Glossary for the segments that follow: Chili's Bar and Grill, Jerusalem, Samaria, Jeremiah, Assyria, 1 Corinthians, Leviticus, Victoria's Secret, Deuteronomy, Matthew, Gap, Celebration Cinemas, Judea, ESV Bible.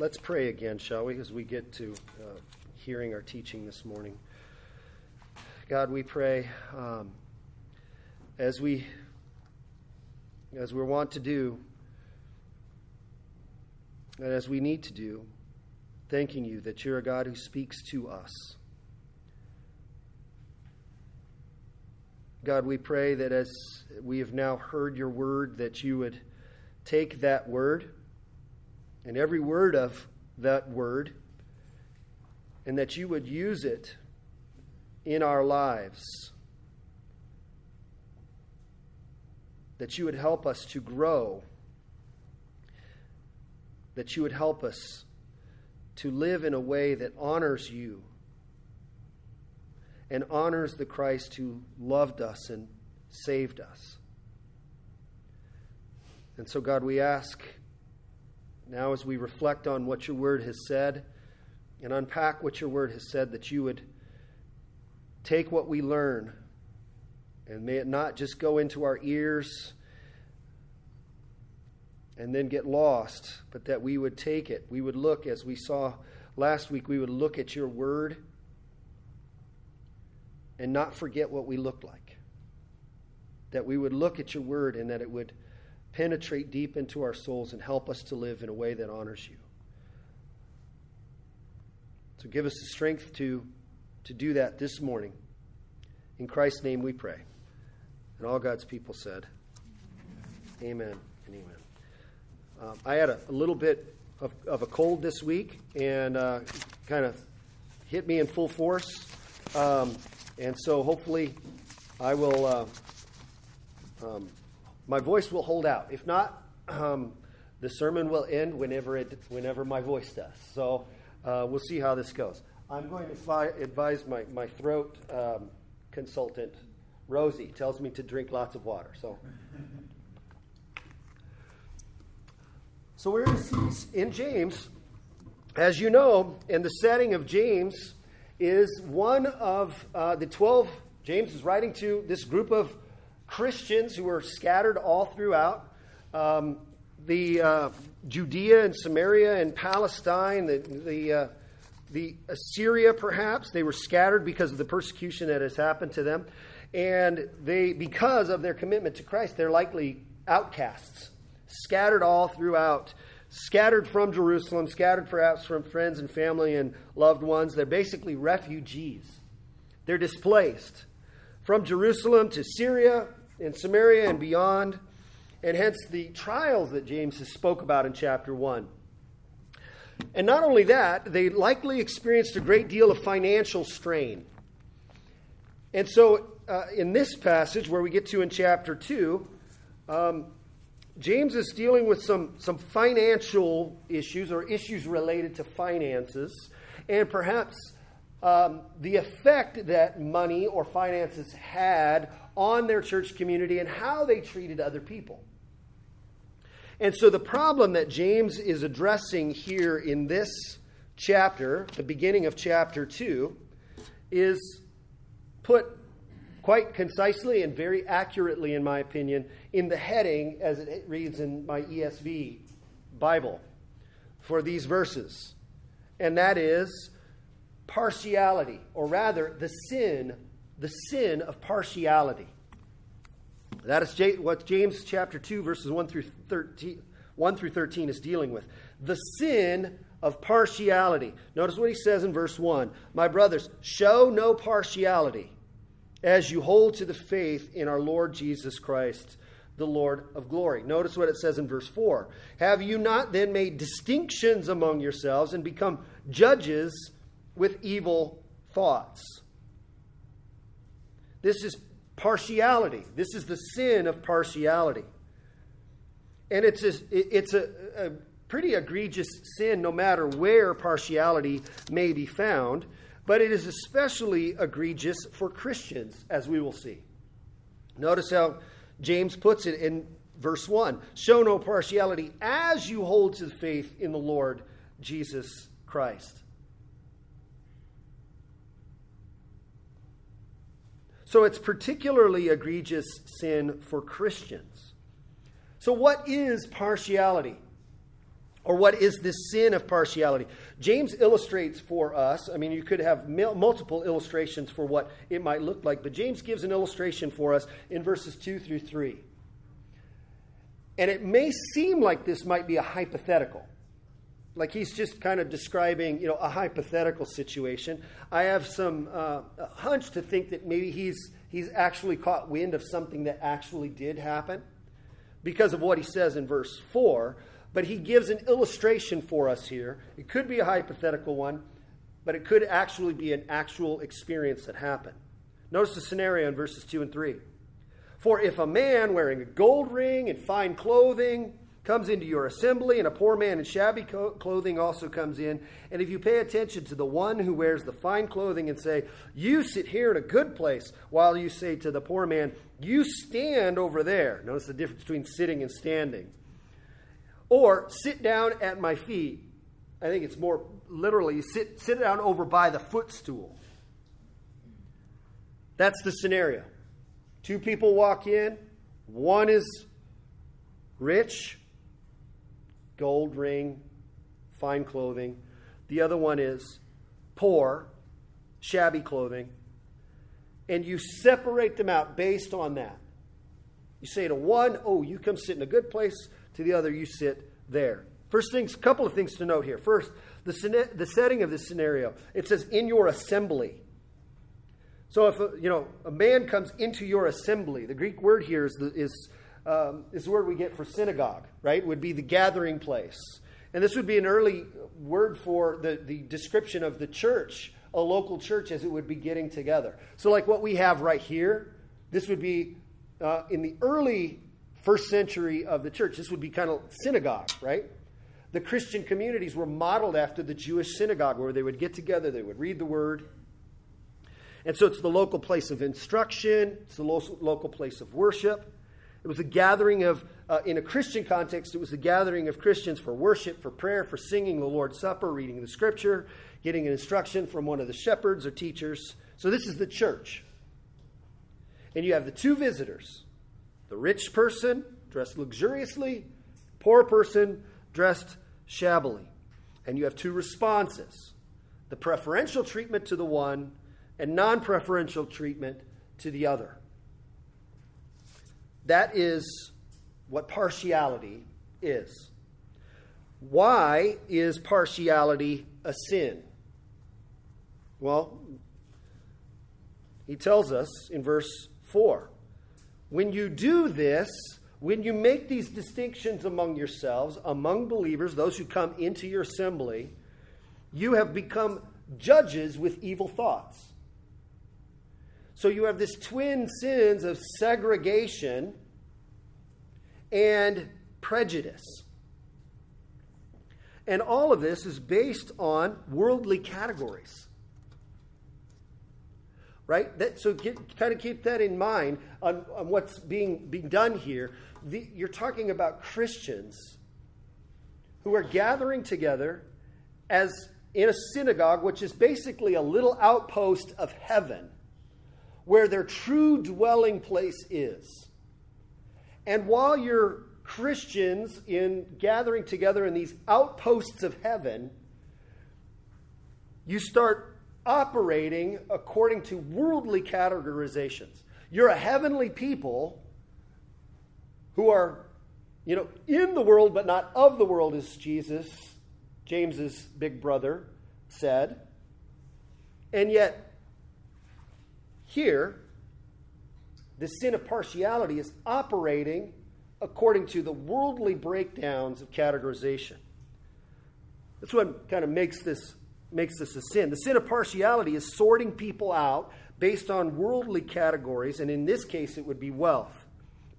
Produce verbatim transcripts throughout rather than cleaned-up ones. Let's pray again, shall we, as we get to uh, hearing our teaching this morning. God, we pray um, as we as we want to do, and as we need to do, thanking you that you're a God who speaks to us. God, we pray that as we have now heard your word, that you would take that word and every word of that word, and that you would use it in our lives, that you would help us to grow, that you would help us to live in a way that honors you and honors the Christ who loved us and saved us. And so, God, we ask now as we reflect on what your word has said and unpack what your word has said, that you would take what we learn, and may it not just go into our ears and then get lost, but that we would take it. We would look, as we saw last week, we would look at your word and not forget what we look like. That we would look at your word and that it would penetrate deep into our souls and help us to live in a way that honors you. So give us the strength to, to do that this morning. In Christ's name we pray. And all God's people said, amen and amen. Um, I had a, a little bit of, of a cold this week and uh, kind of hit me in full force. Um And so hopefully I will, uh, um, my voice will hold out. If not, um, the sermon will end whenever it, whenever my voice does. So uh, we'll see how this goes. I'm going to fi- advise my, my throat um, consultant, Rosie, tells me to drink lots of water. So, so we're in James, as you know, in the setting of James is one of uh, the twelve. James is writing to this group of Christians who are scattered all throughout um, the uh, Judea and Samaria and Palestine, the the, uh, the Assyria perhaps. They were scattered because of the persecution that has happened to them. And they, because of their commitment to Christ, they're likely outcasts, scattered all throughout, scattered from Jerusalem, scattered perhaps from friends and family and loved ones. They're basically refugees. They're displaced from Jerusalem to Syria and Samaria and beyond, and hence the trials that James has spoke about in chapter one. And not only that, they likely experienced a great deal of financial strain. And so uh, in this passage where we get to in chapter two, um, James is dealing with some, some financial issues or issues related to finances, and perhaps um, the effect that money or finances had on their church community and how they treated other people. And so the problem that James is addressing here in this chapter, the beginning of chapter two, is put quite concisely and very accurately, in my opinion, in the heading as it reads in my E S V Bible for these verses. And that is partiality, or rather the sin, the sin of partiality. That is what James chapter two, verses one through thirteen, one through thirteen is dealing with. The sin of partiality. Notice what he says in verse one. My brothers, show no partiality as you hold to the faith in our Lord Jesus Christ, the Lord of glory. Notice what it says in verse four. Have you not then made distinctions among yourselves and become judges with evil thoughts? This is partiality. This is the sin of partiality. And it's a, it's a, a pretty egregious sin no matter where partiality may be found. But it is especially egregious for Christians, as we will see. Notice how James puts it in verse one. Show no partiality as you hold to the faith in the Lord Jesus Christ. So it's particularly egregious sin for Christians. So what is partiality? Or what is this sin of partiality? James illustrates for us. I mean, you could have multiple illustrations for what it might look like. But James gives an illustration for us in verses two through three. And it may seem like this might be a hypothetical. Like he's just kind of describing, you know, a hypothetical situation. I have some uh, hunch to think that maybe he's he's actually caught wind of something that actually did happen because of what he says in verse four. But he gives an illustration for us here. It could be a hypothetical one, but it could actually be an actual experience that happened. Notice the scenario in verses two and three. For if a man wearing a gold ring and fine clothing comes into your assembly, and a poor man in shabby co- clothing also comes in, and if you pay attention to the one who wears the fine clothing and say, you sit here in a good place, while you say to the poor man, you stand over there. Notice the difference between sitting and standing. Or sit down at my feet. I think it's more literally sit, sit down over by the footstool. That's the scenario. Two people walk in. One is rich, gold ring, fine clothing. The other one is poor, shabby clothing. And you separate them out based on that. You say to one, oh, you come sit in a good place. To the other, you sit there. First things, couple of things to note here. First, the the setting of this scenario. It says in your assembly. So if a, you know a man comes into your assembly, the Greek word here is the, is um, is the word we get for synagogue, right? It would be the gathering place, and this would be an early word for the the description of the church, a local church as it would be getting together. So like what we have right here, this would be uh, in the early. First century of the church. This would be kind of synagogue, right? The Christian communities were modeled after the Jewish synagogue where they would get together, they would read the word. And so it's the local place of instruction. It's the lo- local place of worship. It was a gathering of, uh, in a Christian context, it was a gathering of Christians for worship, for prayer, for singing the Lord's Supper, reading the scripture, getting an instruction from one of the shepherds or teachers. So this is the church. And you have the two visitors. The rich person dressed luxuriously, poor person dressed shabbily. And you have two responses. The preferential treatment to the one and non-preferential treatment to the other. That is what partiality is. Why is partiality a sin? Well, he tells us in verse four. When you do this, when you make these distinctions among yourselves, among believers, those who come into your assembly, you have become judges with evil thoughts. So you have this twin sins of segregation and prejudice. And all of this is based on worldly categories. Right? That, so get, kind of keep that in mind on, on what's being, being done here. The, you're talking about Christians who are gathering together as in a synagogue, which is basically a little outpost of heaven where their true dwelling place is. And while you're Christians in gathering together in these outposts of heaven, you start operating according to worldly categorizations. You're a heavenly people who are, you know, in the world but not of the world, as Jesus, James's big brother, said. And yet, here, the sin of partiality is operating according to the worldly breakdowns of categorization. That's what kind of makes this makes this a sin. The sin of partiality is sorting people out based on worldly categories, and in this case it would be wealth.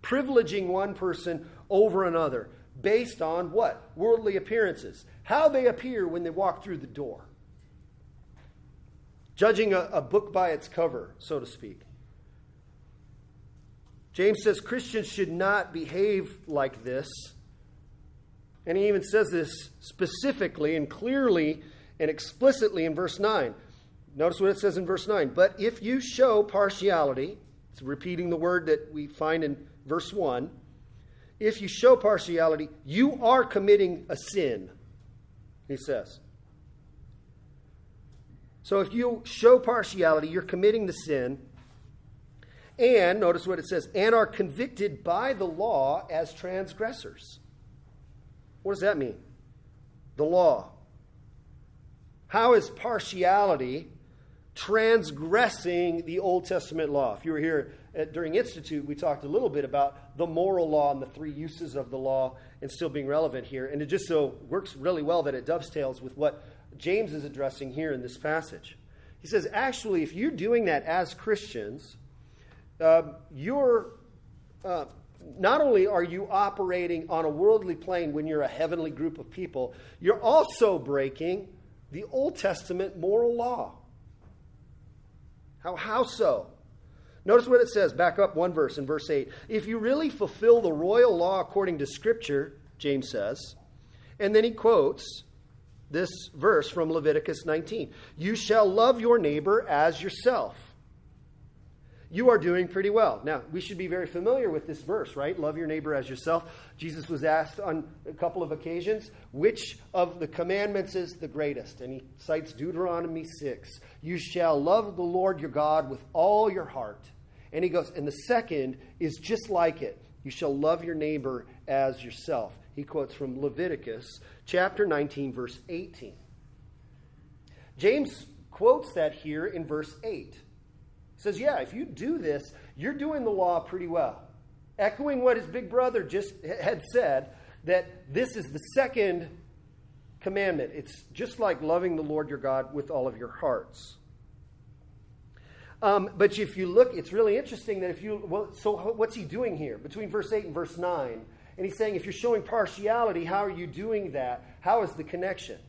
Privileging one person over another based on what? Worldly appearances. How they appear when they walk through the door. Judging a, a book by its cover, so to speak. James says Christians should not behave like this. And he even says this specifically and clearly and explicitly in verse nine. Notice what it says in verse nine. But if you show partiality, it's repeating the word that we find in verse one. if you show partiality, you are committing a sin, he says. So if you show partiality, you're committing the sin. And notice what it says, and are convicted by the law as transgressors. What does that mean? The law. How is partiality transgressing the Old Testament law? If you were here at, during Institute, we talked a little bit about the moral law and the three uses of the law and still being relevant here. And it just so works really well that it dovetails with what James is addressing here in this passage. He says, actually, if you're doing that as Christians, uh, you're uh, not only are you operating on a worldly plane when you're a heavenly group of people, you're also breaking the Old Testament moral law. How, how so? Notice what it says. Back up one verse in verse eight. If you really fulfill the royal law according to Scripture, James says, and then he quotes this verse from Leviticus nineteen. You shall love your neighbor as yourself. You are doing pretty well. Now, we should be very familiar with this verse, right? Love your neighbor as yourself. Jesus was asked on a couple of occasions, which of the commandments is the greatest? And he cites Deuteronomy six. You shall love the Lord your God with all your heart. And he goes, and the second is just like it. You shall love your neighbor as yourself. He quotes from Leviticus chapter nineteen, verse eighteen. James quotes that here in verse eight. He says, yeah, if you do this, you're doing the law pretty well. Echoing what his big brother just had said, that this is the second commandment. It's just like loving the Lord your God with all of your hearts. Um, but if you look, it's really interesting that if you, well, so what's he doing here? Between verse eight and verse nine, and he's saying, if you're showing partiality, how are you doing that? How is the connection?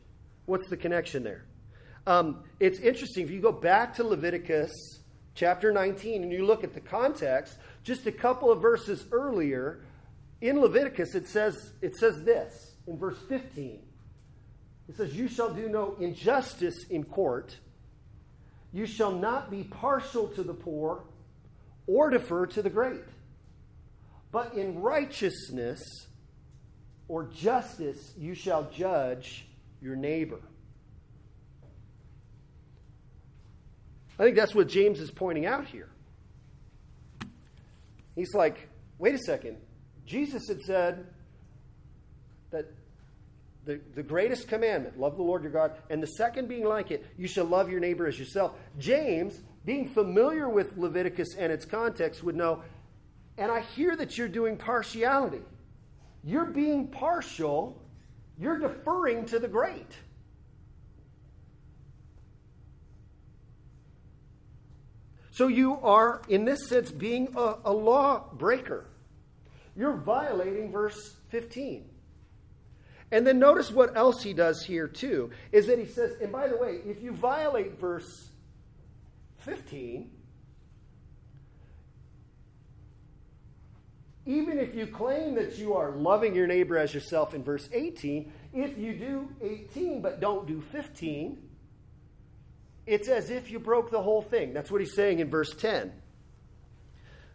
What's the connection there? Um, it's interesting. If you go back to Leviticus chapter nineteen and you look at the context, just a couple of verses earlier, in Leviticus it says, it says this, in verse fifteen. It says, you shall do no injustice in court. You shall not be partial to the poor or defer to the great. But in righteousness or justice, you shall judge your neighbor. I think that's what James is pointing out here. He's like, wait a second. Jesus had said that the, the greatest commandment, love the Lord your God, and the second being like it, you shall love your neighbor as yourself. James, being familiar with Leviticus and its context, would know, and I hear that you're doing partiality. You're being partial. You're deferring to the great. So you are, in this sense, being a, a law breaker. You're violating verse fifteen. And then notice what else he does here, too, is that he says, and by the way, if you violate verse fifteen, even if you claim that you are loving your neighbor as yourself in verse eighteen, if you do eighteen but don't do fifteen, it's as if you broke the whole thing. That's what he's saying in verse ten.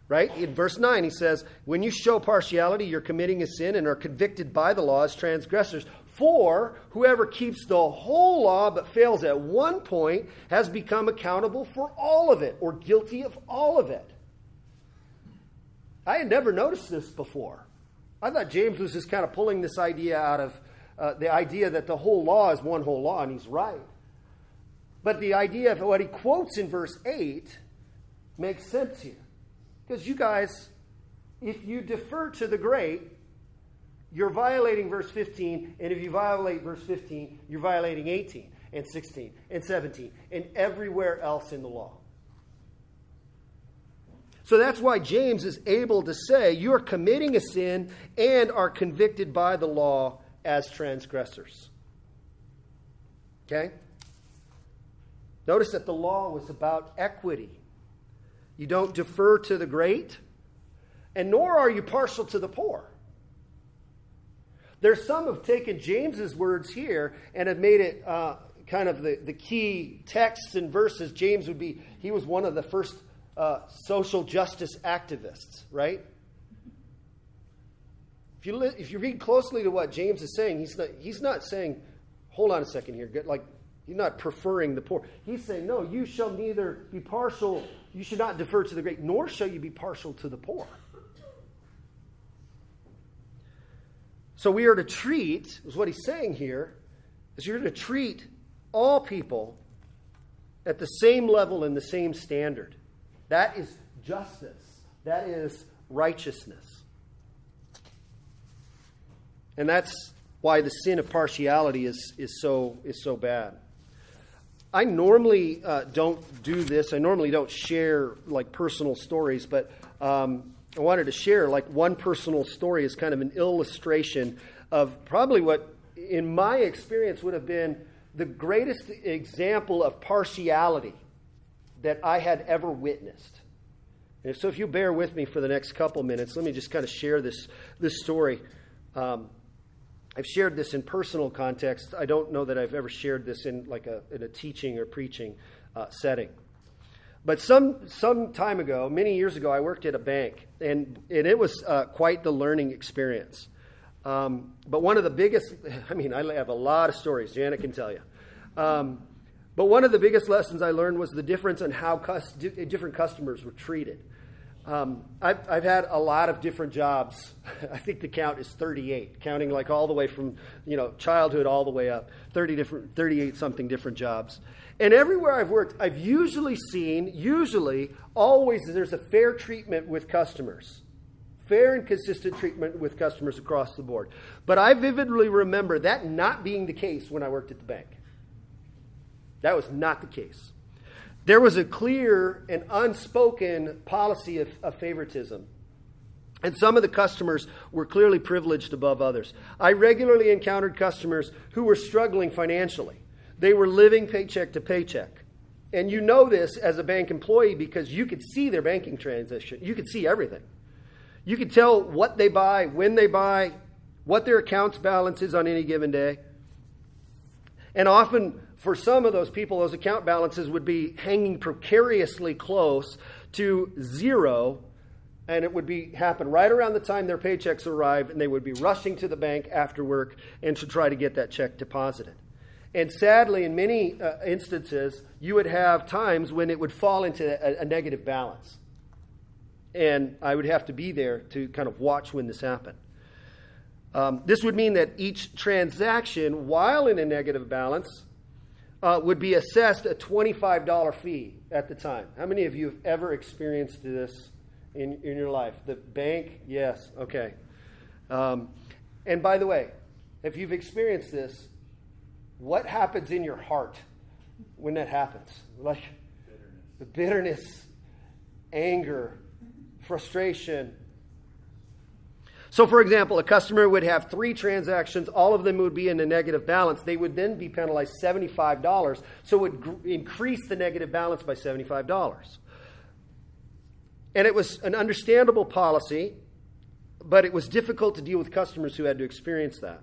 Right? In verse nine, he says, when you show partiality, you're committing a sin and are convicted by the law as transgressors. For whoever keeps the whole law but fails at one point has become accountable for all of it or guilty of all of it. I had never noticed this before. I thought James was just kind of pulling this idea out of uh, the idea that the whole law is one whole law, and he's right. But the idea of what he quotes in verse eight makes sense here. Because you guys, if you defer to the great, you're violating verse fifteen, and if you violate verse fifteen, you're violating eighteen and sixteen and seventeen and everywhere else in the law. So that's why James is able to say you are committing a sin and are convicted by the law as transgressors. Okay? Notice that the law was about equity. You don't defer to the great, and nor are you partial to the poor. There's some have taken James's words here and have made it uh, kind of the, the key texts and verses. James would be, he was one of the first Uh, social justice activists, right? If you li- if you read closely to what James is saying, he's not he's not saying, hold on a second here, good, like he's not preferring the poor. He's saying, no, you shall neither be partial, you should not defer to the great, nor shall you be partial to the poor. So we are to treat, is what he's saying here, is you're to treat all people at the same level and the same standard. That is justice. That is righteousness. And that's why the sin of partiality is, is so is so bad. I normally uh, don't do this. I normally don't share like personal stories, but um, I wanted to share like one personal story as kind of an illustration of probably what, in my experience, would have been the greatest example of partiality that I had ever witnessed. And so if you bear with me for the next couple minutes, let me just kind of share this, this story. Um, I've shared this in personal context. I don't know that I've ever shared this in like a in a teaching or preaching uh, setting. But some some time ago, many years ago, I worked at a bank, and and it was uh, quite the learning experience. Um, but one of the biggest, I mean, I have a lot of stories, Janet can tell you. Um, but one of the biggest lessons I learned was the difference in how cus- different customers were treated. Um, I've, I've had a lot of different jobs. I think the count is thirty-eight, counting like all the way from, you know, childhood all the way up, thirty different, thirty-eight something different jobs. And everywhere I've worked, I've usually seen, usually, always there's a fair treatment with customers. Fair and consistent treatment with customers across the board. But I vividly remember that not being the case when I worked at the bank. That was not the case. There was a clear and unspoken policy of, of favoritism. And some of the customers were clearly privileged above others. I regularly encountered customers who were struggling financially. They were living paycheck to paycheck. And you know this as a bank employee because you could see their banking transaction. You could see everything. You could tell what they buy, when they buy, what their accounts balance is on any given day. And often, for some of those people, those account balances would be hanging precariously close to zero, and it would be happen right around the time their paychecks arrived, and they would be rushing to the bank after work and to try to get that check deposited. And sadly, in many uh, instances, you would have times when it would fall into a, a negative balance. And I would have to be there to kind of watch when this happened. Um, this would mean that each transaction, while in a negative balance, uh, would be assessed a twenty-five dollars fee at the time. How many of you have ever experienced this in, in your life? The bank? Yes. Okay. Um, and by the way, if you've experienced this, what happens in your heart when that happens? Like bitterness. The bitterness, anger, frustration. So, for example, a customer would have three transactions. All of them would be in a negative balance. They would then be penalized seventy-five dollars. So it would gr- increase the negative balance by seventy-five dollars. And it was an understandable policy, but it was difficult to deal with customers who had to experience that.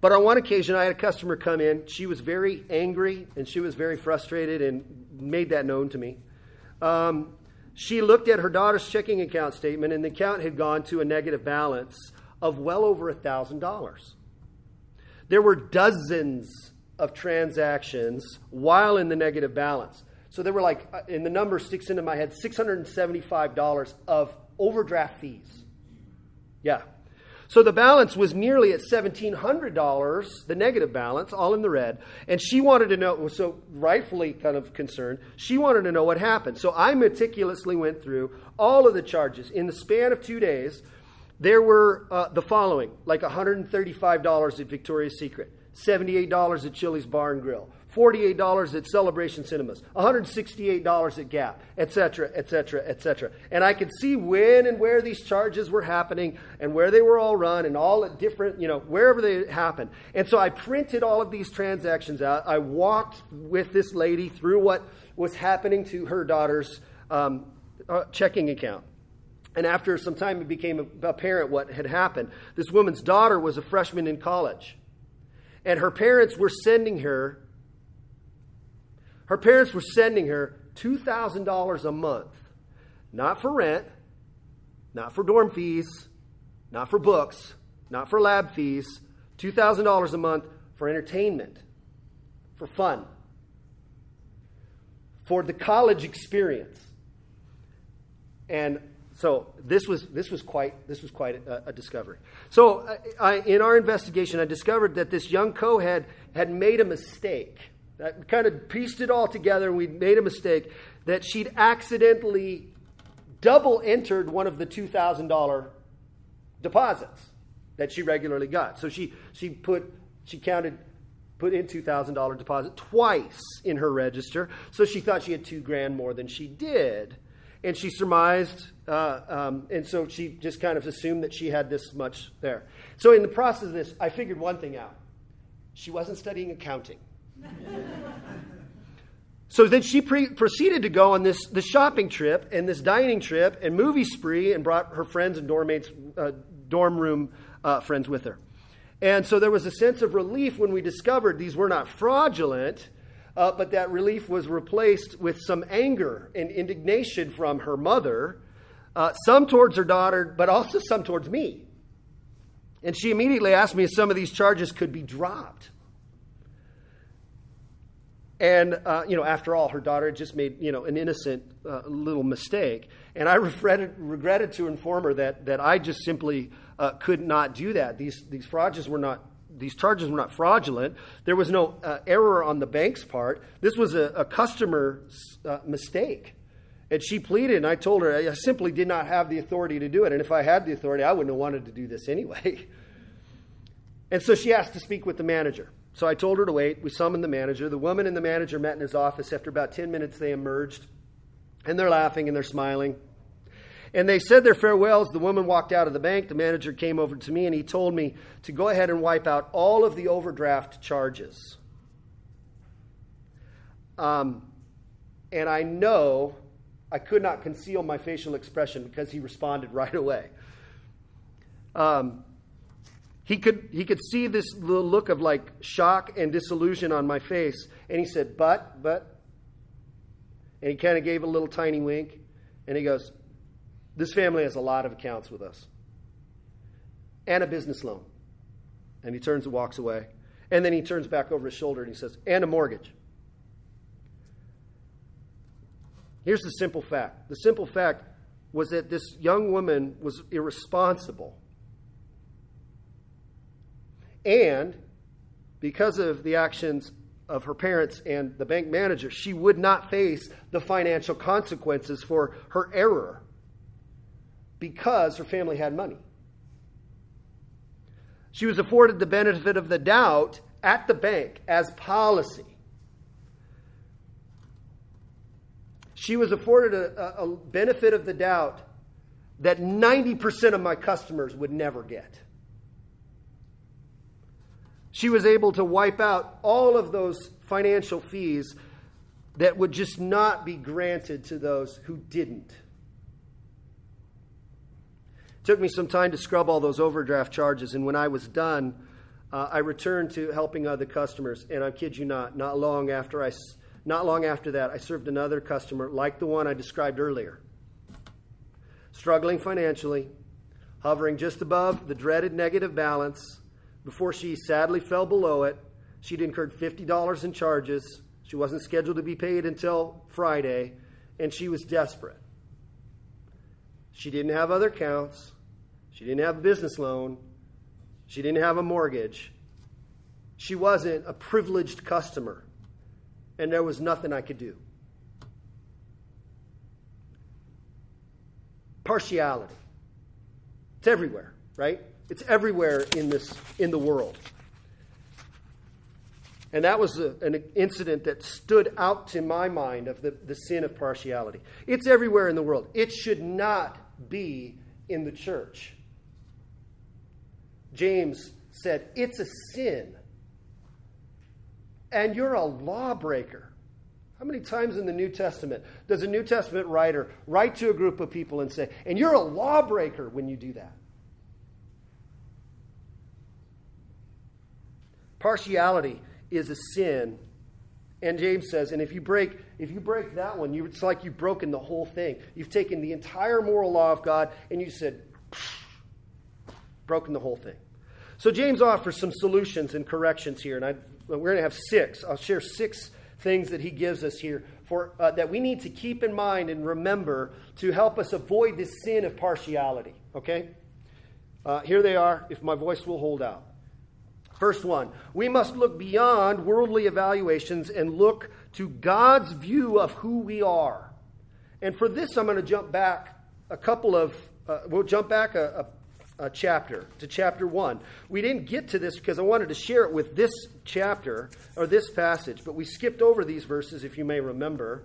But on one occasion, I had a customer come in. She was very angry, and she was very frustrated and made that known to me. Um... She looked at her daughter's checking account statement, and the account had gone to a negative balance of well over one thousand dollars. There were dozens of transactions while in the negative balance. So there were like, and the number sticks into my head, six hundred seventy-five dollars of overdraft fees. Yeah. So the balance was nearly at one thousand seven hundred dollars, the negative balance, all in the red. And she wanted to know, so rightfully kind of concerned, she wanted to know what happened. So I meticulously went through all of the charges. In the span of two days, there were uh, the following, like one hundred thirty-five dollars at Victoria's Secret, seventy-eight dollars at Chili's Bar and Grill, forty-eight dollars at Celebration Cinemas, one hundred sixty-eight dollars at Gap, et cetera, et cetera, et cetera. And I could see when and where these charges were happening and where they were all run and all at different, you know, wherever they happened. And so I printed all of these transactions out. I walked with this lady through what was happening to her daughter's um, uh, checking account. And after some time, it became apparent what had happened. This woman's daughter was a freshman in college, and her parents were sending her Her parents were sending her two thousand dollars a month, not for rent, not for dorm fees, not for books, not for lab fees, two thousand dollars a month for entertainment, for fun, for the college experience. And so this was this was quite this was quite a, a discovery. So I, I, in our investigation, I discovered that this young co-head had made a mistake. I kind of pieced it all together, and we made a mistake that she'd accidentally double entered one of the two thousand dollars deposits that she regularly got. So she she put she counted put in two thousand dollars deposit twice in her register. So she thought she had two grand more than she did. And she surmised, uh, um, and so she just kind of assumed that she had this much there. So in the process of this, I figured one thing out. She wasn't studying accounting. So then she pre- proceeded to go on this, this shopping trip and this dining trip and movie spree, and brought her friends and dorm mates, uh, dorm room uh, friends with her. And so there was a sense of relief when we discovered these were not fraudulent, uh, but that relief was replaced with some anger and indignation from her mother, uh, some towards her daughter, but also some towards me. And she immediately asked me if some of these charges could be dropped. And, uh, you know, after all, her daughter had just made, you know, an innocent uh, little mistake. And I regretted, regretted to inform her that that I just simply uh, could not do that. These these charges were not these charges were not fraudulent. There was no uh, error on the bank's part. This was a, a customer's uh, mistake. And she pleaded, and I told her I simply did not have the authority to do it. And if I had the authority, I wouldn't have wanted to do this anyway. And so she asked to speak with the manager. So I told her to wait. We summoned the manager. The woman and the manager met in his office. After about ten minutes, they emerged, and they're laughing and they're smiling. And they said their farewells. The woman walked out of the bank. The manager came over to me, and he told me to go ahead and wipe out all of the overdraft charges. Um, and I know I could not conceal my facial expression because he responded right away. Um. He could he could see this little look of like shock and disillusion on my face. And he said, but, but. And he kind of gave a little tiny wink. And he goes, this family has a lot of accounts with us. And a business loan. And he turns and walks away. And then he turns back over his shoulder and he says, and a mortgage. Here's the simple fact. The simple fact was that this young woman was irresponsible. And because of the actions of her parents and the bank manager, she would not face the financial consequences for her error because her family had money. She was afforded the benefit of the doubt at the bank as policy. She was afforded a, a benefit of the doubt that ninety percent of my customers would never get. She was able to wipe out all of those financial fees that would just not be granted to those who didn't. It took me some time to scrub all those overdraft charges, and when I was done, uh, I returned to helping other customers. And I kid you not, not long after I, not long after that, I served another customer like the one I described earlier, struggling financially, hovering just above the dreaded negative balance. Before she sadly fell below it, she'd incurred fifty dollars in charges. She wasn't scheduled to be paid until Friday, and she was desperate. She didn't have other accounts. She didn't have a business loan. She didn't have a mortgage. She wasn't a privileged customer, and there was nothing I could do. Partiality. It's everywhere, right? It's everywhere in this in the world. And that was a, an incident that stood out to my mind of the, the sin of partiality. It's everywhere in the world. It should not be in the church. James said, it's a sin. And you're a lawbreaker. How many times in the New Testament does a New Testament writer write to a group of people and say, and you're a lawbreaker when you do that? Partiality is a sin. And James says, and if you break if you break that one, you, it's like you've broken the whole thing. You've taken the entire moral law of God and you said, broken the whole thing. So James offers some solutions and corrections here, and I, we're going to have six. I'll share six things that he gives us here for uh, that we need to keep in mind and remember to help us avoid this sin of partiality. Okay? Uh, here they are, if my voice will hold out. First one, we must look beyond worldly evaluations and look to God's view of who we are. And for this, I'm going to jump back a couple of, uh, we'll jump back a, a, a chapter to chapter one. We didn't get to this because I wanted to share it with this chapter or this passage, but we skipped over these verses, if you may remember.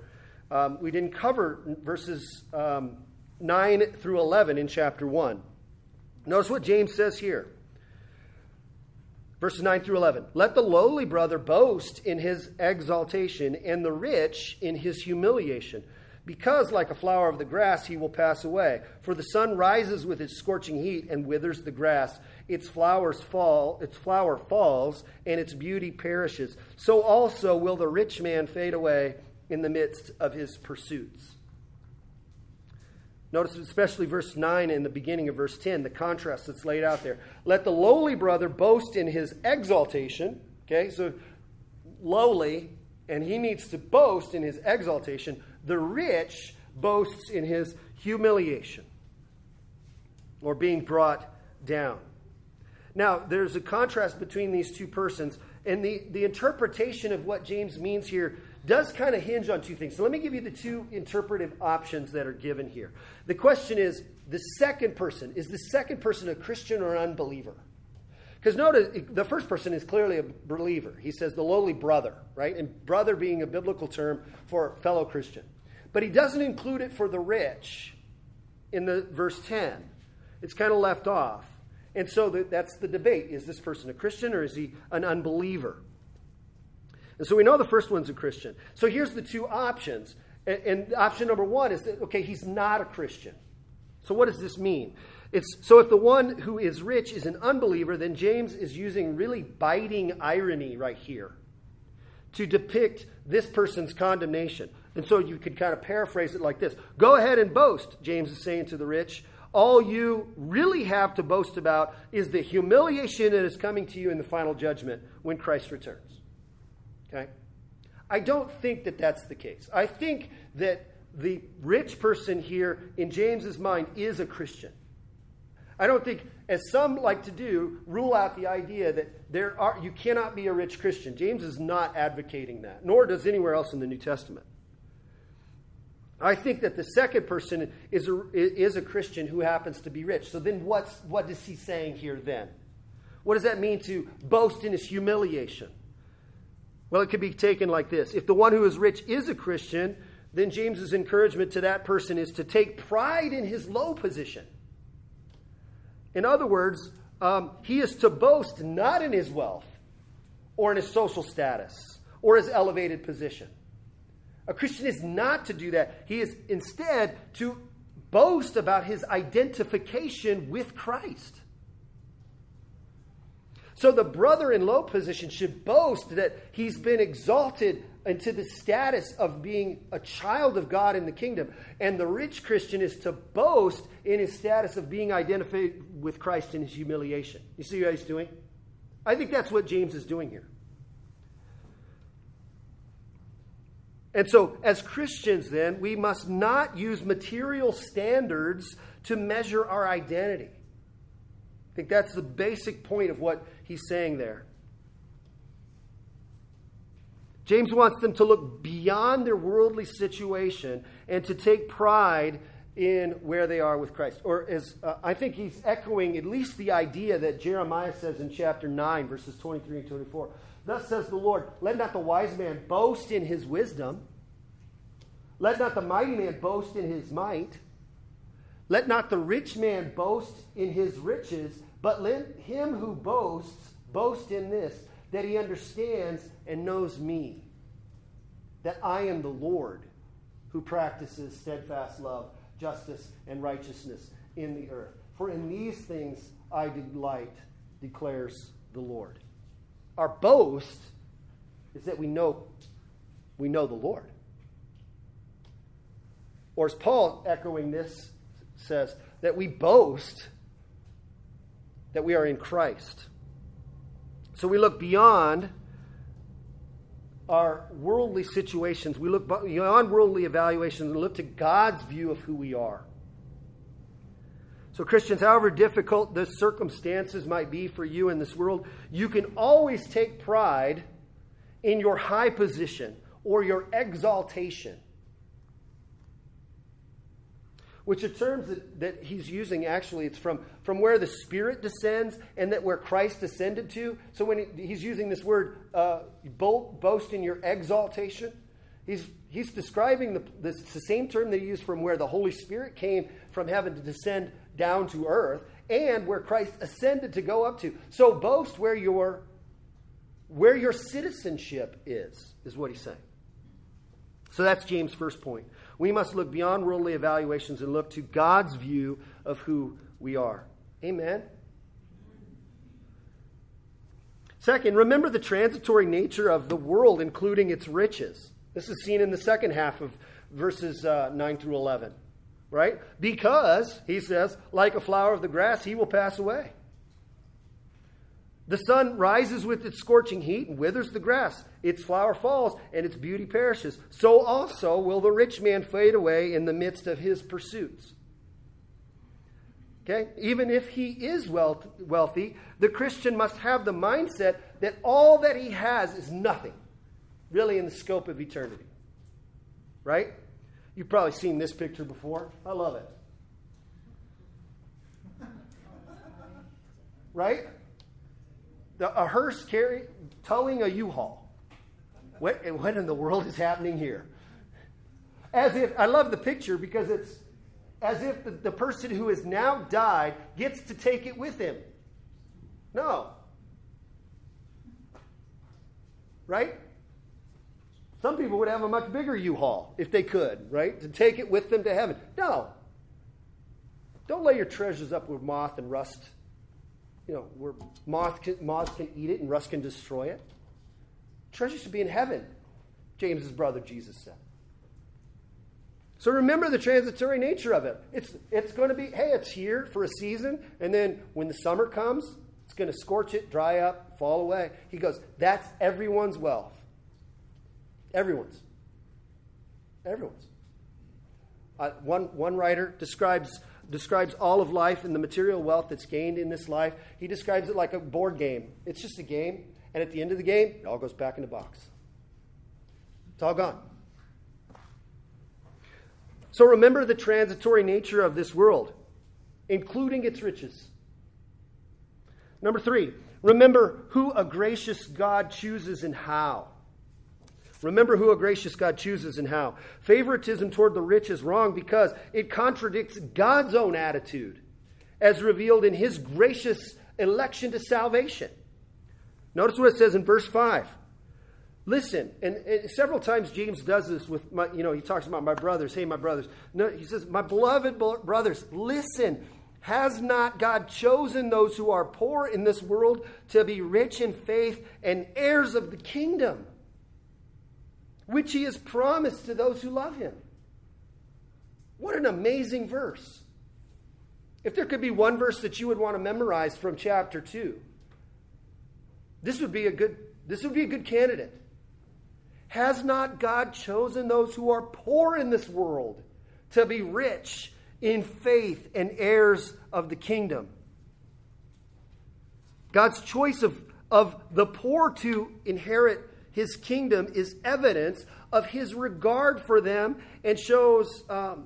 Um, we didn't cover verses um, nine through eleven in chapter one. Notice what James says here. Verses nine through eleven. Let the lowly brother boast in his exaltation and the rich in his humiliation, because like a flower of the grass, he will pass away. For the sun rises with its scorching heat and withers the grass. Its flowers fall, its flower falls and its beauty perishes. So also will the rich man fade away in the midst of his pursuits. Notice especially verse nine and the beginning of verse ten, the contrast that's laid out there. Let the lowly brother boast in his exaltation. Okay, so lowly, and he needs to boast in his exaltation. The rich boasts in his humiliation, or being brought down. Now, there's a contrast between these two persons, and the, the interpretation of what James means here does kind of hinge on two things. So let me give you the two interpretive options that are given here. The question is, the second person, is the second person a Christian or an unbeliever? Because notice, the first person is clearly a believer. He says the lowly brother, right? And brother being a biblical term for fellow Christian. But he doesn't include it for the rich in the verse ten. It's kind of left off. And so that's the debate. Is this person a Christian or is he an unbeliever? And so we know the first one's a Christian. So here's the two options. And, and option number one is that, okay, he's not a Christian. So what does this mean? It's so if the one who is rich is an unbeliever, then James is using really biting irony right here to depict this person's condemnation. And so you could kind of paraphrase it like this. Go ahead and boast, James is saying to the rich. All you really have to boast about is the humiliation that is coming to you in the final judgment when Christ returns. Okay. I don't think that that's the case. I think that the rich person here in James's mind is a Christian. I don't think, as some like to do, rule out the idea that there are you cannot be a rich Christian. James is not advocating that, nor does anywhere else in the New Testament. I think that the second person is a, is a Christian who happens to be rich. So then what's what is he saying here then? What does that mean to boast in his humiliation? Well, it could be taken like this. If the one who is rich is a Christian, then James's encouragement to that person is to take pride in his low position. In other words, um, he is to boast not in his wealth or in his social status or his elevated position. A Christian is not to do that. He is instead to boast about his identification with Christ. So the brother in low position should boast that he's been exalted into the status of being a child of God in the kingdom. And the rich Christian is to boast in his status of being identified with Christ in his humiliation. You see what he's doing? I think that's what James is doing here. And so as Christians then, we must not use material standards to measure our identity. I think that's the basic point of what he's saying there. James wants them to look beyond their worldly situation and to take pride in where they are with Christ. Or as uh, I think he's echoing at least the idea that Jeremiah says in chapter nine, verses twenty-three and twenty-four. Thus says the Lord, let not the wise man boast in his wisdom. Let not the mighty man boast in his might. Let not the rich man boast in his riches, but let him who boasts boast in this, that he understands and knows me, that I am the Lord who practices steadfast love, justice, and righteousness in the earth. For in these things I delight, declares the Lord. Our boast is that we know, we know the Lord. Or is Paul echoing this? Says that we boast that we are in Christ. So we look beyond our worldly situations. We look beyond worldly evaluations and look to God's view of who we are. So Christians, however difficult the circumstances might be for you in this world, you can always take pride in your high position or your exaltation, which are terms that, that he's using, actually, it's from, from where the Spirit descends and that where Christ descended to. So when he, he's using this word, uh, bo- boast in your exaltation, He's he's describing the, this, the same term that he used from where the Holy Spirit came from heaven to descend down to earth, and where Christ ascended to go up to. So boast where your where your citizenship is, is what he's saying. So that's James' first point. We must look beyond worldly evaluations and look to God's view of who we are. Amen. Second, remember the transitory nature of the world, including its riches. This is seen in the second half of verses uh, nine through eleven, right? Because, he says, like a flower of the grass, he will pass away. The sun rises with its scorching heat and withers the grass. Its flower falls and its beauty perishes. So also will the rich man fade away in the midst of his pursuits. Okay? Even if he is wealth, wealthy, the Christian must have the mindset that all that he has is nothing, really, in the scope of eternity. Right? You've probably seen this picture before. I love it. Right? The, a hearse carrying, towing a U-Haul. What, what in the world is happening here? As if, I love the picture because it's as if the, the person who has now died gets to take it with him. No. Right? Some people would have a much bigger U-Haul if they could, right? To take it with them to heaven. No. Don't lay your treasures up with moth and rust. You know, where moth can, moths can eat it and rust can destroy it. Treasure should be in heaven, James's brother Jesus said. So remember the transitory nature of it. It's, it's going to be, hey, it's here for a season, and then when the summer comes, it's going to scorch it, dry up, fall away. He goes, that's everyone's wealth. Everyone's. Everyone's. Uh, one one writer describes describes all of life and the material wealth that's gained in this life. He describes it like a board game. It's just a game, and at the end of the game, it all goes back in the box. It's all gone. So remember the transitory nature of this world, including its riches. Number three, remember who a gracious God chooses and how. Remember who a gracious God chooses and how. Favoritism toward the rich is wrong because it contradicts God's own attitude as revealed in his gracious election to salvation. Notice what it says in verse five. Listen, and, and several times James does this with, my, you know, he talks about my brothers. Hey, my brothers. No, he says, my beloved brothers, listen. Has not God chosen those who are poor in this world to be rich in faith and heirs of the kingdom, which he has promised to those who love him? What an amazing verse. If there could be one verse that you would want to memorize from chapter two, this would be a good, this would be a good candidate. Has not God chosen those who are poor in this world to be rich in faith and heirs of the kingdom? God's choice of, of the poor to inherit his kingdom is evidence of his regard for them and shows um,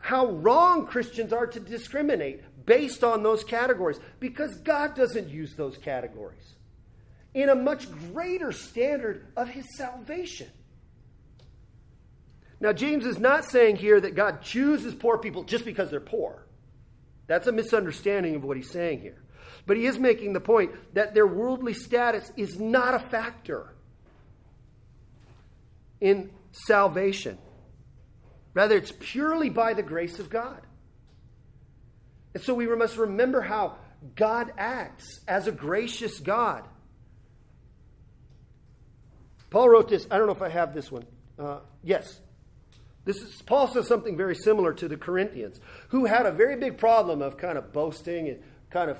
how wrong Christians are to discriminate based on those categories, because God doesn't use those categories in a much greater standard of his salvation. Now, James is not saying here that God chooses poor people just because they're poor. That's a misunderstanding of what he's saying here. But he is making the point that their worldly status is not a factor in salvation. Rather, it's purely by the grace of God. And so we must remember how God acts as a gracious God. Paul wrote this. I don't know if I have this one. Uh, yes. This is, Paul says something very similar to the Corinthians, who had a very big problem of kind of boasting and kind of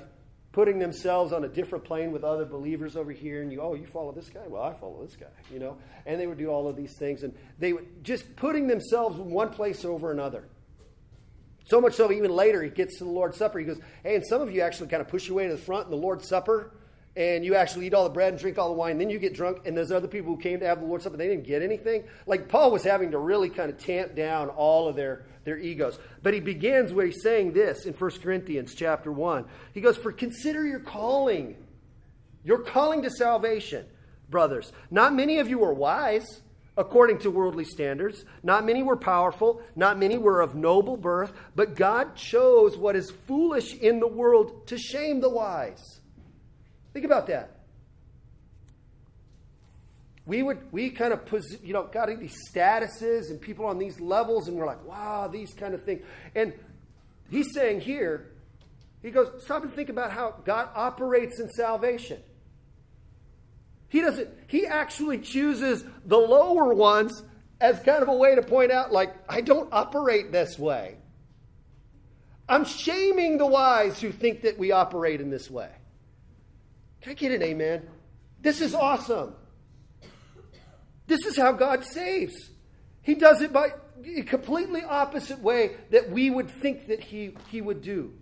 putting themselves on a different plane with other believers over here, and you, oh, you follow this guy? Well, I follow this guy, you know. And they would do all of these things, and they would just putting themselves in one place over another. So much so, even later, he gets to the Lord's Supper. He goes, hey, and some of you actually kind of push your way to the front in the Lord's Supper, and you actually eat all the bread and drink all the wine, and then you get drunk, and there's other people who came to have the Lord's Supper, they didn't get anything. Like, Paul was having to really kind of tamp down all of their, their egos. But he begins where he's saying this in First Corinthians chapter one. He goes, for consider your calling, your calling to salvation, brothers. Not many of you are wise according to worldly standards. Not many were powerful. Not many were of noble birth. But God chose what is foolish in the world to shame the wise. Think about that. We would, we kind of, posi- you know, got these statuses and people on these levels, and we're like, wow, these kind of things. And he's saying here, he goes, stop and think about how God operates in salvation. He doesn't, he actually chooses the lower ones as kind of a way to point out, like, I don't operate this way. I'm shaming the wise who think that we operate in this way. Can I get an amen? This is awesome. This is how God saves. He does it by a completely opposite way that we would think that he, he would do.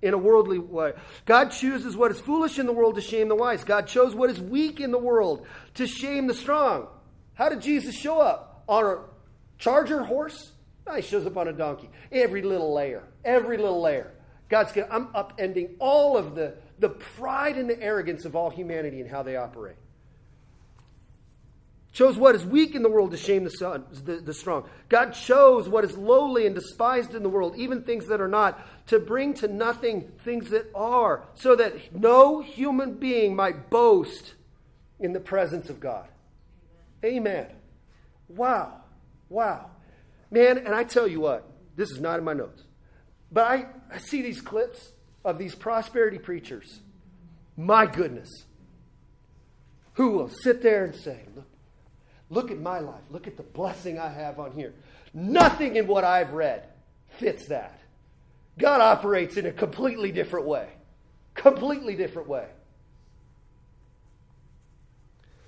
In a worldly way. God chooses what is foolish in the world to shame the wise. God chose what is weak in the world to shame the strong. How did Jesus show up? On a charger horse? No, he shows up on a donkey. Every little layer. Every little layer. God's going to, I'm upending all of the, the pride and the arrogance of all humanity and how they operate. Chose what is weak in the world to shame the, son, the, the strong. God chose what is lowly and despised in the world, even things that are not, to bring to nothing things that are, so that no human being might boast in the presence of God. Amen. Wow. Wow. Man, and I tell you what, this is not in my notes, but I, I see these clips of these prosperity preachers. My goodness. Who will sit there and say, look, Look at my life. Look at the blessing I have on here. Nothing in what I've read fits that. God operates in a completely different way. Completely different way.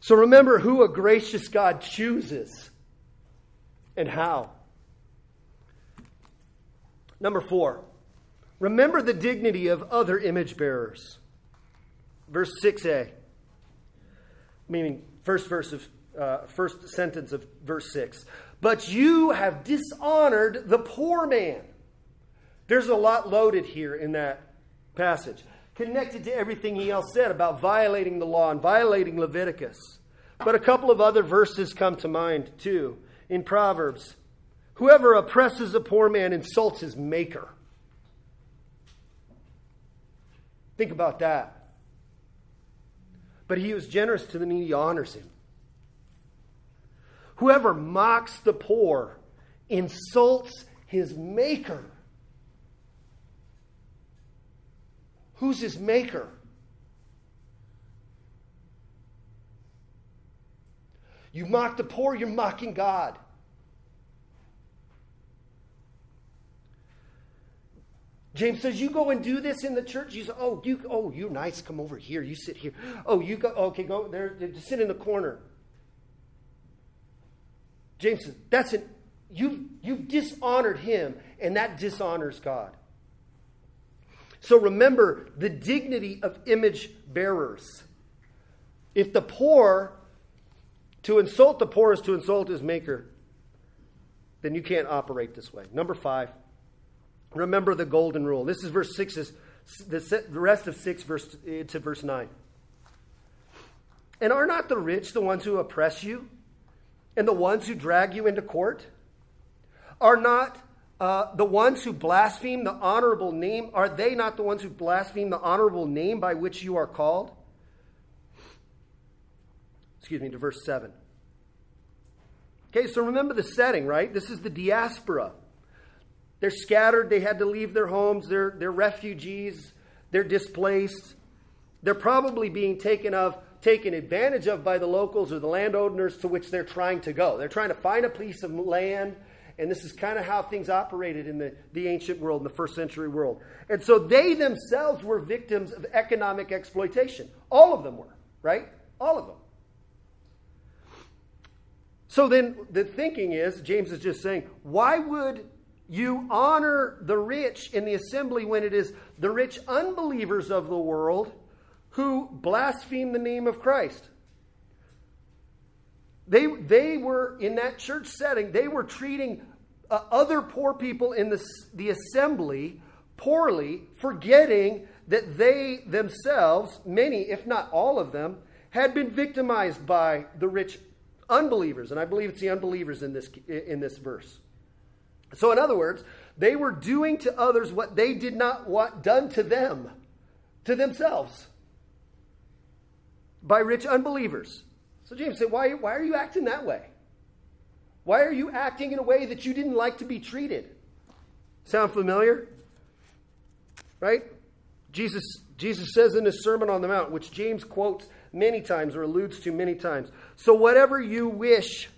So remember who a gracious God chooses and how. Number four, remember the dignity of other image bearers. Verse six a, meaning first verse of Uh, first sentence of verse six. But you have dishonored the poor man. There's a lot loaded here in that passage, connected to everything he else said about violating the law and violating Leviticus. But a couple of other verses come to mind too. In Proverbs, whoever oppresses a poor man insults his maker. Think about that. But he who is generous to the needy honors him. Whoever mocks the poor insults his maker. Who's his maker? You mock the poor, you're mocking God. James says, you go and do this in the church. You say, oh, you, oh, you're nice. Come over here. You sit here. Oh, you go. Okay, go there. Just sit in the corner. James says, that's an, you, you've dishonored him, and that dishonors God. So remember the dignity of image bearers. If the poor, to insult the poor is to insult his maker, then you can't operate this way. Number five, remember the golden rule. This is verse six, is the rest of six verse to verse nine. And are not the rich the ones who oppress you? And the ones who drag you into court? Are not uh, the ones who blaspheme the honorable name, are they not the ones who blaspheme the honorable name by which you are called? Excuse me, to verse seven. Okay, so remember the setting, right? This is the diaspora. They're scattered. They had to leave their homes. They're, they're refugees. They're displaced. They're probably being taken of taken advantage of by the locals or the landowners to which they're trying to go. They're trying to find a piece of land And this is kind of how things operated in the, the ancient world, in the first century world. And so they themselves were victims of economic exploitation. All of them were, right? All of them. So then the thinking is, James is just saying, why would you honor the rich in the assembly when it is the rich unbelievers of the world who blaspheme the name of Christ? They, they were, in that church setting, they were treating uh, other poor people in the, the assembly poorly, forgetting that they themselves, many, if not all of them, had been victimized by the rich unbelievers. And I believe it's the unbelievers in this, in this verse. So in other words, they were doing to others what they did not want done to them, to themselves, by rich unbelievers. So James said, why, why are you acting that way? Why are you acting in a way that you didn't like to be treated? Sound familiar? Right? Jesus, Jesus says in his Sermon on the Mount, which James quotes many times or alludes to many times. So whatever you wish,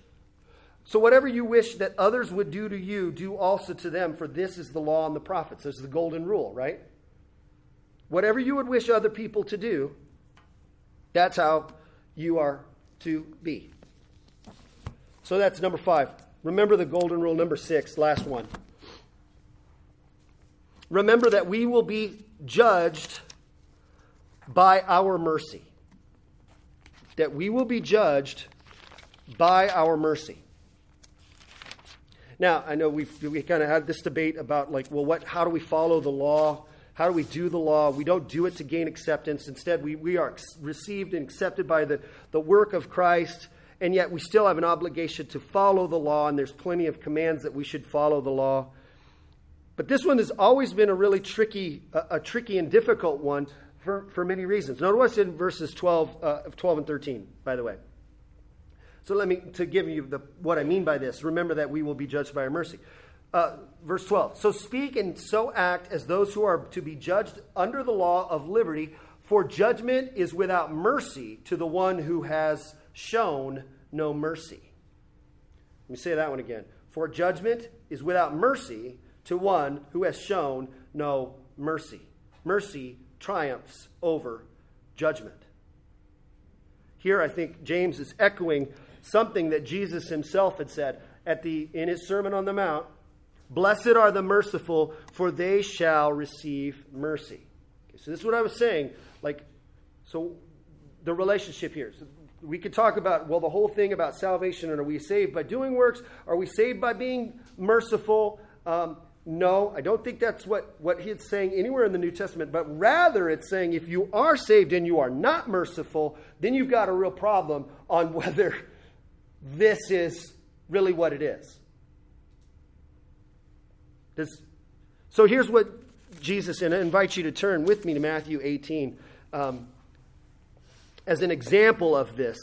so whatever you wish that others would do to you, do also to them, for this is the law and the prophets. This is the golden rule, right? Whatever you would wish other people to do, that's how you are to be. So that's number five. Remember the golden rule. Number six, last one. Remember that we will be judged by our mercy. That we will be judged by our mercy. Now, I know we've, we kind of had this debate about like, well, what? How do we follow the law? How do we do the law? We don't do it to gain acceptance. Instead, we, we are received and accepted by the, the work of Christ, and yet we still have an obligation to follow the law, and there's plenty of commands that we should follow the law. But this one has always been a really tricky, a, a tricky and difficult one for, for many reasons. Notice what's in verses twelve, uh, twelve and thirteen, by the way. So let me, to give you the, what I mean by this, remember that we will be judged by our mercy. Uh, verse twelve, so speak and so act as those who are to be judged under the law of liberty, for judgment is without mercy to the one who has shown no mercy. Let me say that one again. For judgment is without mercy to one who has shown no mercy. Mercy triumphs over judgment. Here I think James is echoing something that Jesus himself had said at the in his Sermon on the Mount. Blessed are the merciful, for they shall receive mercy. Okay, so this is what I was saying. Like, so the relationship here. So we could talk about, well, the whole thing about salvation, and are we saved by doing works? Are we saved by being merciful? Um, no, I don't think that's what, what it's saying anywhere in the New Testament. But rather it's saying if you are saved and you are not merciful, then you've got a real problem on whether this is really what it is. This, so here's what Jesus, and I invite you to turn with me to Matthew eighteen um, as an example of this.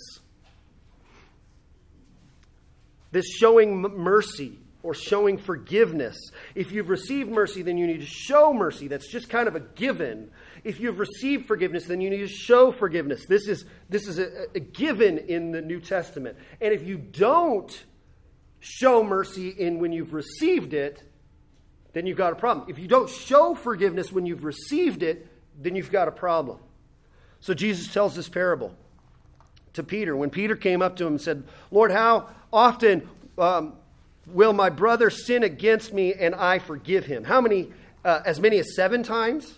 This showing mercy or showing forgiveness. If you've received mercy, then you need to show mercy. That's just kind of a given. If you've received forgiveness, then you need to show forgiveness. This is, this is a, a given in the New Testament. And if you don't show mercy in when you've received it, then you've got a problem. If you don't show forgiveness when you've received it, then you've got a problem. So Jesus tells this parable to Peter. When Peter came up to him and said, Lord, how often um, will my brother sin against me and I forgive him? How many? Uh, as many as seven times?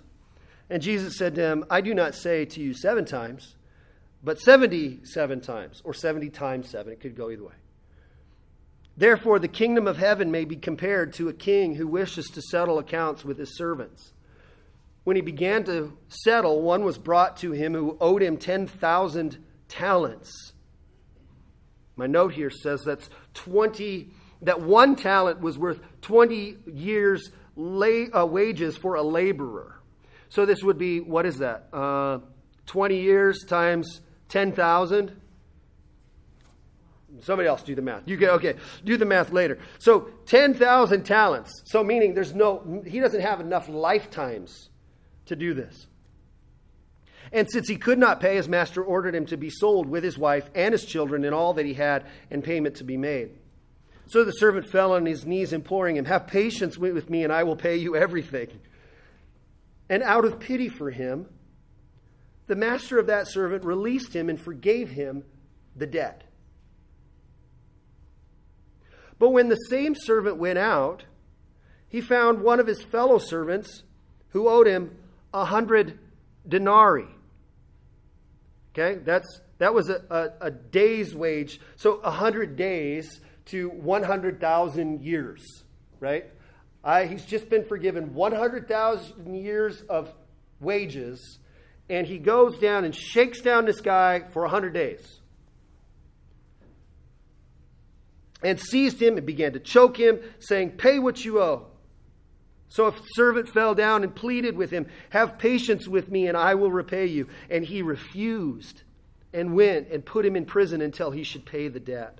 And Jesus said to him, I do not say to you seven times, but seventy-seven times, or seventy times seven. It could go either way. Therefore, the kingdom of heaven may be compared to a king who wishes to settle accounts with his servants. When he began to settle, one was brought to him who owed him ten thousand talents. My note here says that's twenty. That one talent was worth twenty years' lay, uh, wages for a laborer. So this would be, what is that? Uh, twenty years times ten thousand. Somebody else do the math. You can, okay, do the math later. So ten thousand talents. So meaning there's no, he doesn't have enough lifetimes to do this. And since he could not pay, his master ordered him to be sold with his wife and his children and all that he had, and payment to be made. So the servant fell on his knees, imploring him, "Have patience with me, and I will pay you everything." And out of pity for him, the master of that servant released him and forgave him the debt. But when the same servant went out, he found one of his fellow servants who owed him a hundred denarii. Okay, that's that was a, a, a day's wage. So a hundred days to one hundred thousand years, right? I, he's just been forgiven one hundred thousand years of wages, and he goes down and shakes down this guy for one hundred days and seized him and began to choke him, saying, "Pay what you owe." So a servant fell down and pleaded with him, "Have patience with me, and I will repay you." And he refused and went and put him in prison until he should pay the debt.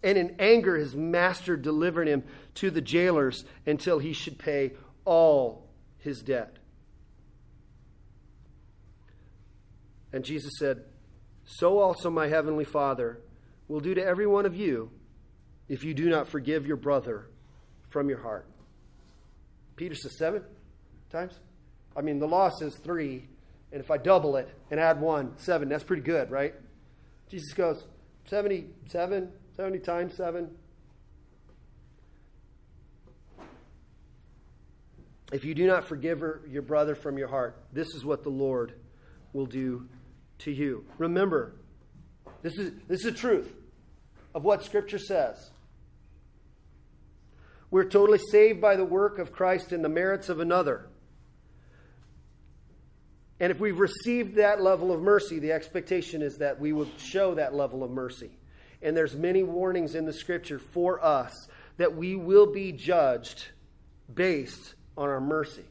And in anger, his master delivered him to the jailers until he should pay all his debt. And Jesus said, "So also my heavenly Father will do to every one of you if you do not forgive your brother from your heart." Peter says seven times. I mean, the law says three. And if I double it and add one, seven, that's pretty good, right? Jesus goes, seventy-seven seventy times seven. If you do not forgive your brother from your heart, this is what the Lord will do to you. Remember, this is this is the truth of what Scripture says. We're totally saved by the work of Christ and the merits of another. And if we've received that level of mercy, the expectation is that we will show that level of mercy. And there's many warnings in the Scripture for us that we will be judged based on our mercy.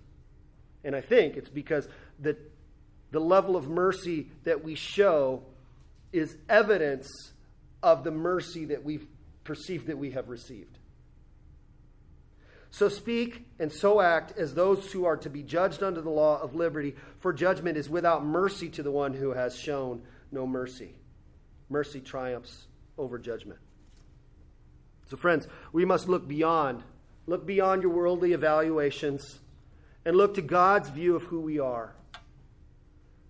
And I think it's because the, the level of mercy that we show is evidence of the mercy that we've perceived that we have received. So speak and so act as those who are to be judged under the law of liberty, for judgment is without mercy to the one who has shown no mercy. Mercy triumphs over judgment. So friends, we must look beyond, look beyond your worldly evaluations and look to God's view of who we are.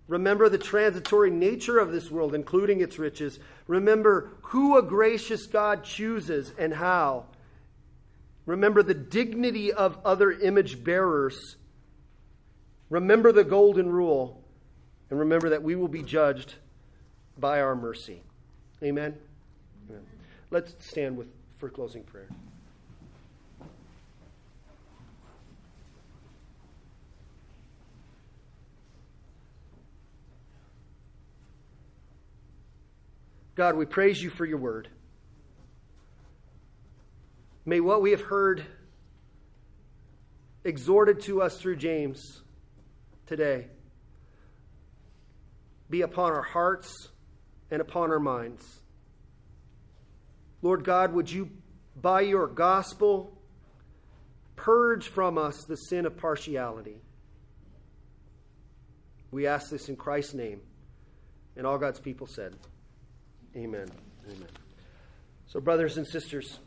Remember the transitory nature of this world, including its riches. Remember who a gracious God chooses and how. Remember the dignity of other image bearers. Remember the golden rule, and remember that we will be judged by our mercy. Amen. Amen. Let's stand with for closing prayer. God, we praise you for your word. May what we have heard exhorted to us through James today be upon our hearts and upon our minds. Lord God, would you, by your gospel, purge from us the sin of partiality? We ask this in Christ's name. And all God's people said, amen. Amen. So, brothers and sisters,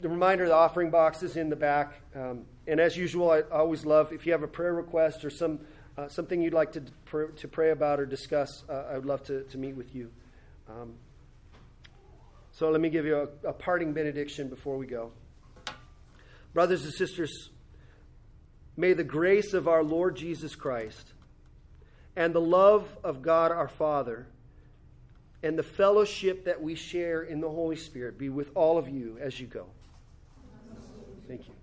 the reminder, the offering box is in the back. Um, and as usual, I always love, if you have a prayer request or some uh, something you'd like to, pr- to pray about or discuss, uh, I would love to, to meet with you. Um, So let me give you a, a parting benediction before we go. Brothers and sisters, may the grace of our Lord Jesus Christ and the love of God our Father and the fellowship that we share in the Holy Spirit be with all of you as you go. Thank you.